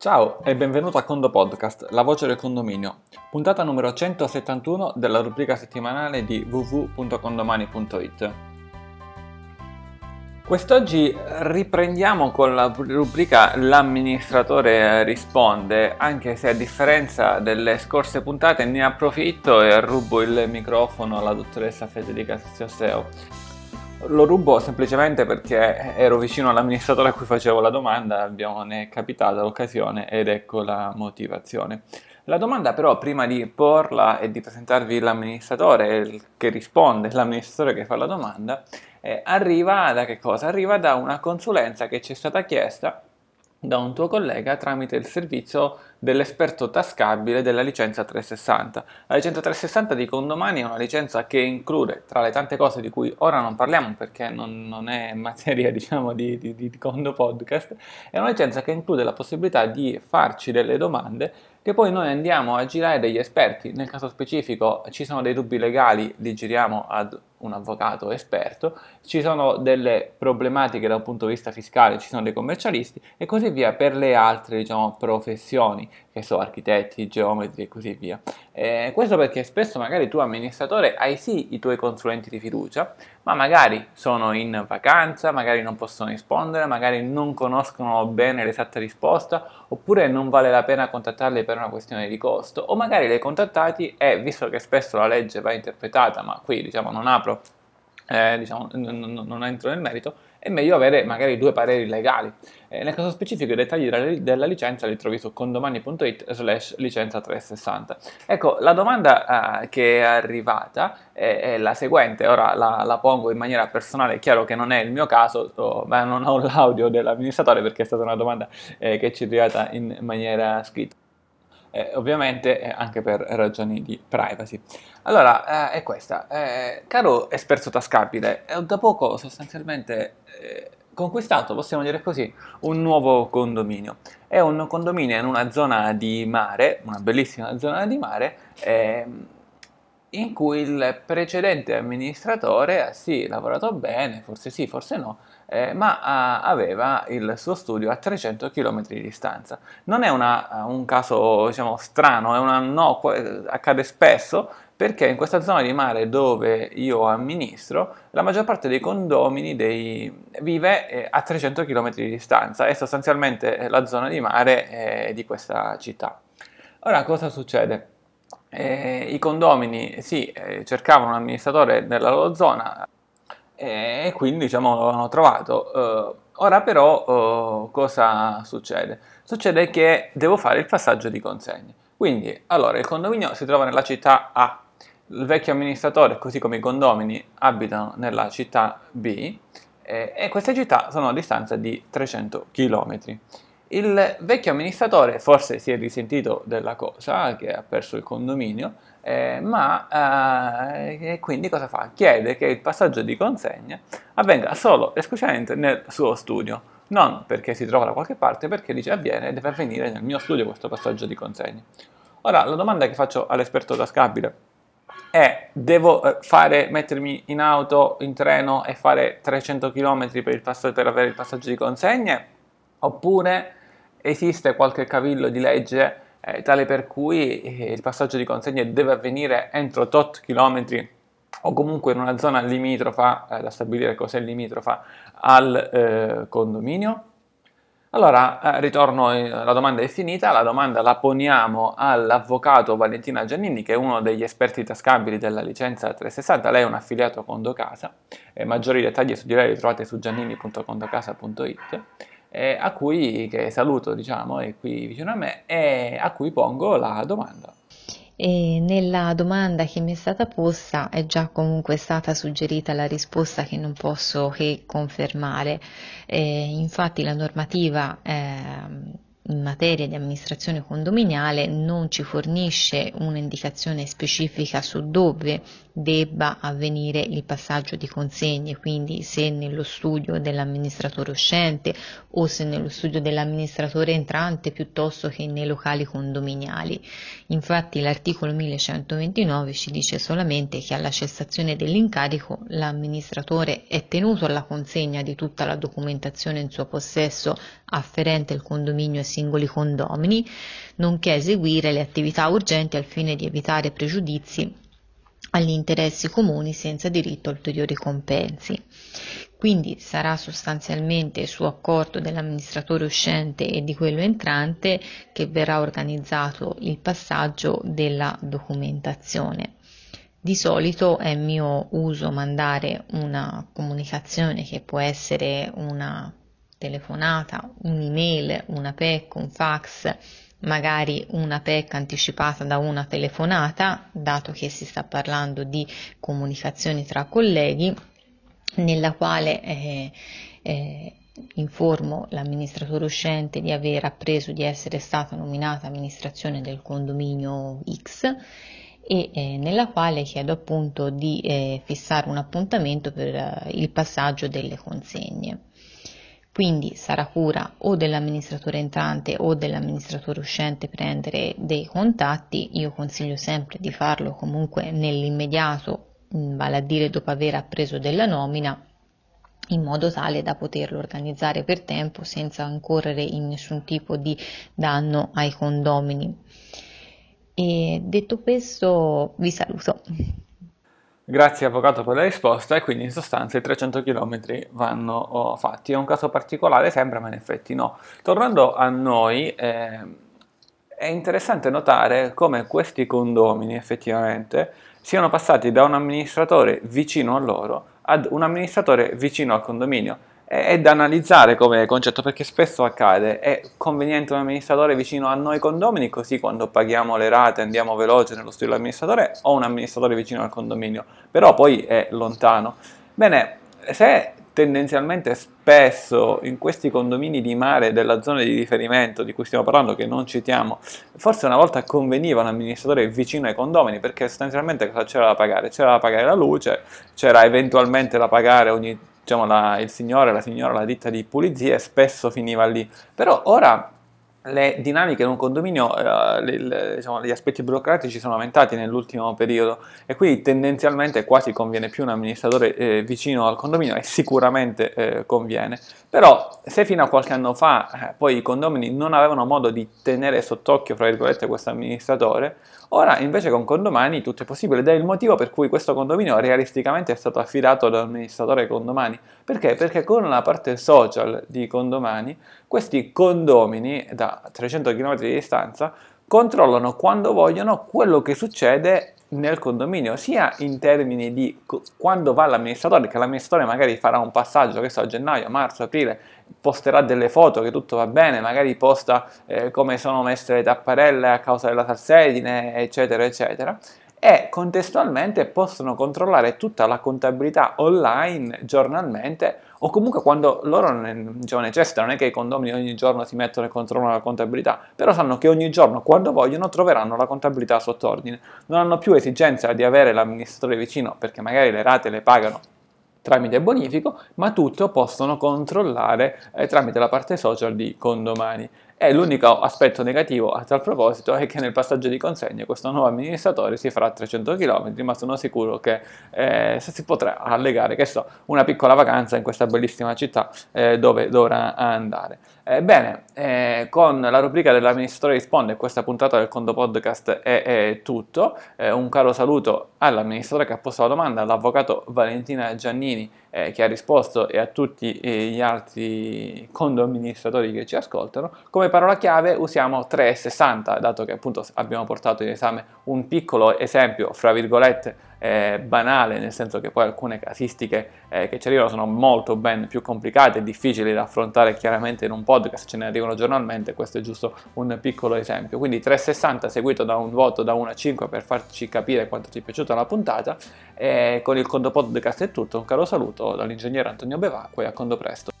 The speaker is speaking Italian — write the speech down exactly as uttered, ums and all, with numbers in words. Ciao e benvenuto a Condo Podcast, la voce del condominio, puntata numero centosettantuno della rubrica settimanale di w w w punto condomani punto i t. Quest'oggi riprendiamo con la rubrica L'amministratore risponde, anche se a differenza delle scorse puntate ne approfitto e rubo il microfono alla dottoressa Federica Sciosseo. Lo rubo semplicemente perché ero vicino all'amministratore a cui facevo la domanda, abbiamo ne è capitata l'occasione ed ecco la motivazione. La domanda però, prima di porla e di presentarvi l'amministratore che risponde, l'amministratore che fa la domanda, eh, arriva da che cosa? Arriva da una consulenza che ci è stata chiesta da un tuo collega tramite il servizio dell'esperto tascabile della licenza trecentosessanta. La licenza trecentosessanta di Condomani è una licenza che include, tra le tante cose di cui ora non parliamo perché non, non è materia, diciamo, di, di, di Condo Podcast, è una licenza che include la possibilità di farci delle domande che poi noi andiamo a girare degli esperti. Nel caso specifico ci sono dei dubbi legali, li giriamo ad un avvocato esperto, ci sono delle problematiche da un punto di vista fiscale, ci sono dei commercialisti e così via per le altre, diciamo, professioni, che so, architetti, geometri e così via. Eh, questo perché spesso magari tu amministratore hai sì i tuoi consulenti di fiducia, ma magari sono in vacanza, magari non possono rispondere, magari non conoscono bene l'esatta risposta, oppure non vale la pena contattarli per una questione di costo, o magari li hai contattati e, visto che spesso la legge va interpretata, ma qui diciamo non apro Eh, diciamo, non, non entro nel merito, è meglio avere magari due pareri legali. Eh, nel caso specifico i dettagli della, della licenza li trovi su condomani punto i t slash licenza trecentosessanta. Ecco, la domanda eh, che è arrivata è, è la seguente, ora la, la pongo in maniera personale, è chiaro che non è il mio caso, oh, ma non ho l'audio dell'amministratore perché è stata una domanda eh, che ci è arrivata in maniera scritta. Eh, ovviamente eh, anche per ragioni di privacy. Allora, eh, è questa. Eh, caro esperto tascabile, ho da poco sostanzialmente eh, conquistato, possiamo dire così, un nuovo condominio. È un condominio in una zona di mare, una bellissima zona di mare, eh, in cui il precedente amministratore ha sì lavorato bene, forse sì, forse no, eh, ma a, aveva il suo studio a trecento chilometri di distanza. Non è una, un caso, diciamo, strano, è una no, accade spesso, perché in questa zona di mare dove io amministro, la maggior parte dei condomini dei, vive a trecento chilometri di distanza, è sostanzialmente la zona di mare eh, di questa città. Ora, cosa succede? Eh, I condomini sì, eh, cercavano un amministratore nella loro zona eh, e quindi, diciamo, lo hanno trovato. Eh, ora però eh, cosa succede? Succede che devo fare il passaggio di consegne. Quindi, allora, il condominio si trova nella città A, il vecchio amministratore, così come i condomini, abitano nella città B eh, e queste città sono a distanza di trecento chilometri. Il vecchio amministratore forse si è risentito della cosa, che ha perso il condominio, eh, ma eh, quindi cosa fa? Chiede che il passaggio di consegna avvenga solo e esclusivamente nel suo studio, non perché si trova da qualche parte, perché dice avviene e deve avvenire nel mio studio questo passaggio di consegna. Ora, la domanda che faccio all'esperto tascabile è: devo fare, mettermi in auto, in treno e fare trecento chilometri per, il pass- per avere il passaggio di consegne? Oppure esiste qualche cavillo di legge eh, tale per cui eh, il passaggio di consegne deve avvenire entro tot chilometri o comunque in una zona limitrofa, eh, da stabilire cos'è limitrofa, al eh, condominio? Allora, eh, ritorno, eh, la domanda è finita, la domanda la poniamo all'avvocato Valentina Giannini, che è uno degli esperti tascabili della licenza trecentosessanta, lei è un affiliato a Condocasa, eh, maggiori dettagli su di lei li trovate su giannini punto condocasa punto i t. Eh, a cui che saluto, diciamo, è qui vicino a me e a cui pongo la domanda. E nella domanda che mi è stata posta è già comunque stata suggerita la risposta che non posso che confermare. Eh, infatti la normativa eh, in materia di amministrazione condominiale non ci fornisce un'indicazione specifica su dove debba avvenire il passaggio di consegne, quindi se nello studio dell'amministratore uscente o se nello studio dell'amministratore entrante piuttosto che nei locali condominiali. Infatti l'articolo millecentoventinove ci dice solamente che alla cessazione dell'incarico l'amministratore è tenuto alla consegna di tutta la documentazione in suo possesso afferente al condominio e singoli condomini, nonché eseguire le attività urgenti al fine di evitare pregiudizi agli interessi comuni senza diritto a ulteriori compensi. Quindi sarà sostanzialmente su accordo dell'amministratore uscente e di quello entrante che verrà organizzato il passaggio della documentazione. Di solito è mio uso mandare una comunicazione che può essere una telefonata, un'email, una P E C, un fax, magari una P E C anticipata da una telefonata, dato che si sta parlando di comunicazioni tra colleghi, nella quale eh, eh, informo l'amministratore uscente di aver appreso di essere stata nominata amministrazione del condominio X e eh, nella quale chiedo appunto di eh, fissare un appuntamento per eh, il passaggio delle consegne. Quindi sarà cura o dell'amministratore entrante o dell'amministratore uscente prendere dei contatti. Io consiglio sempre di farlo comunque nell'immediato, vale a dire dopo aver appreso della nomina, in modo tale da poterlo organizzare per tempo senza incorrere in nessun tipo di danno ai condomini. E detto questo, vi saluto. Grazie avvocato per la risposta, e quindi in sostanza i trecento chilometri vanno fatti. È un caso particolare, sembra, ma in effetti no. Tornando a noi, eh, è interessante notare come questi condomini effettivamente siano passati da un amministratore vicino a loro ad un amministratore vicino al condominio. È da analizzare come concetto, perché spesso accade: è conveniente un amministratore vicino a noi condomini, così quando paghiamo le rate andiamo veloce nello studio dell'amministratore, o un amministratore vicino al condominio, però poi è lontano. Bene, se tendenzialmente spesso in questi condomini di mare della zona di riferimento di cui stiamo parlando, che non citiamo, forse una volta conveniva un amministratore vicino ai condomini, perché sostanzialmente cosa c'era da pagare? C'era da pagare la luce, c'era eventualmente da pagare ogni, diciamo, la, il signore, la signora, la ditta di pulizie, spesso finiva lì. Però ora le dinamiche in un condominio, eh, le, le, diciamo, gli aspetti burocratici sono aumentati nell'ultimo periodo, e quindi tendenzialmente quasi conviene più un amministratore eh, vicino al condominio, e sicuramente eh, conviene. Però se fino a qualche anno fa eh, poi i condomini non avevano modo di tenere sott'occhio, fra virgolette, questo amministratore, ora invece con Condomani tutto è possibile, ed è il motivo per cui questo condominio realisticamente è stato affidato dall'amministratore Condomani. Perché? Perché con la parte social di Condomani, questi condomini da trecento chilometri di distanza controllano quando vogliono quello che succede nel condominio, sia in termini di quando va l'amministratore, che l'amministratore magari farà un passaggio, che so, a gennaio, marzo, aprile, posterà delle foto che tutto va bene, magari posta eh, come sono messe le tapparelle a causa della salsedine, eccetera eccetera, e contestualmente possono controllare tutta la contabilità online giornalmente, o comunque quando loro ne, diciamo, necessitano. Non è che i condomini ogni giorno si mettono e controllano la contabilità, però sanno che ogni giorno, quando vogliono, troveranno la contabilità sott'ordine. Non hanno più esigenza di avere l'amministratore vicino, perché magari le rate le pagano tramite bonifico, ma tutto possono controllare eh, tramite la parte social di Condomani. E l'unico aspetto negativo a tal proposito è che nel passaggio di consegne questo nuovo amministratore si farà trecento chilometri, ma sono sicuro che eh, si potrà allegare, che so, una piccola vacanza in questa bellissima città eh, dove dovrà andare. Eh, bene, eh, con la rubrica dell'amministratore risponde, questa puntata del Condo Podcast è, è tutto. Eh, un caro saluto all'amministratore che ha posto la domanda, all'avvocato Valentina Giannini eh, che ha risposto, e a tutti gli altri condoamministratori che ci ascoltano. Come parola chiave usiamo trecentosessanta, dato che appunto abbiamo portato in esame un piccolo esempio, fra virgolette, eh, banale, nel senso che poi alcune casistiche eh, che ci arrivano sono molto ben più complicate e difficili da affrontare chiaramente in un podcast, ce ne arrivano giornalmente, questo è giusto un piccolo esempio. Quindi trecentosessanta seguito da un voto da uno a cinque per farci capire quanto ti è piaciuta la puntata. E con il Condo Podcast è tutto, un caro saluto dall'ingegnere Antonio Bevacqua, e a Condo presto.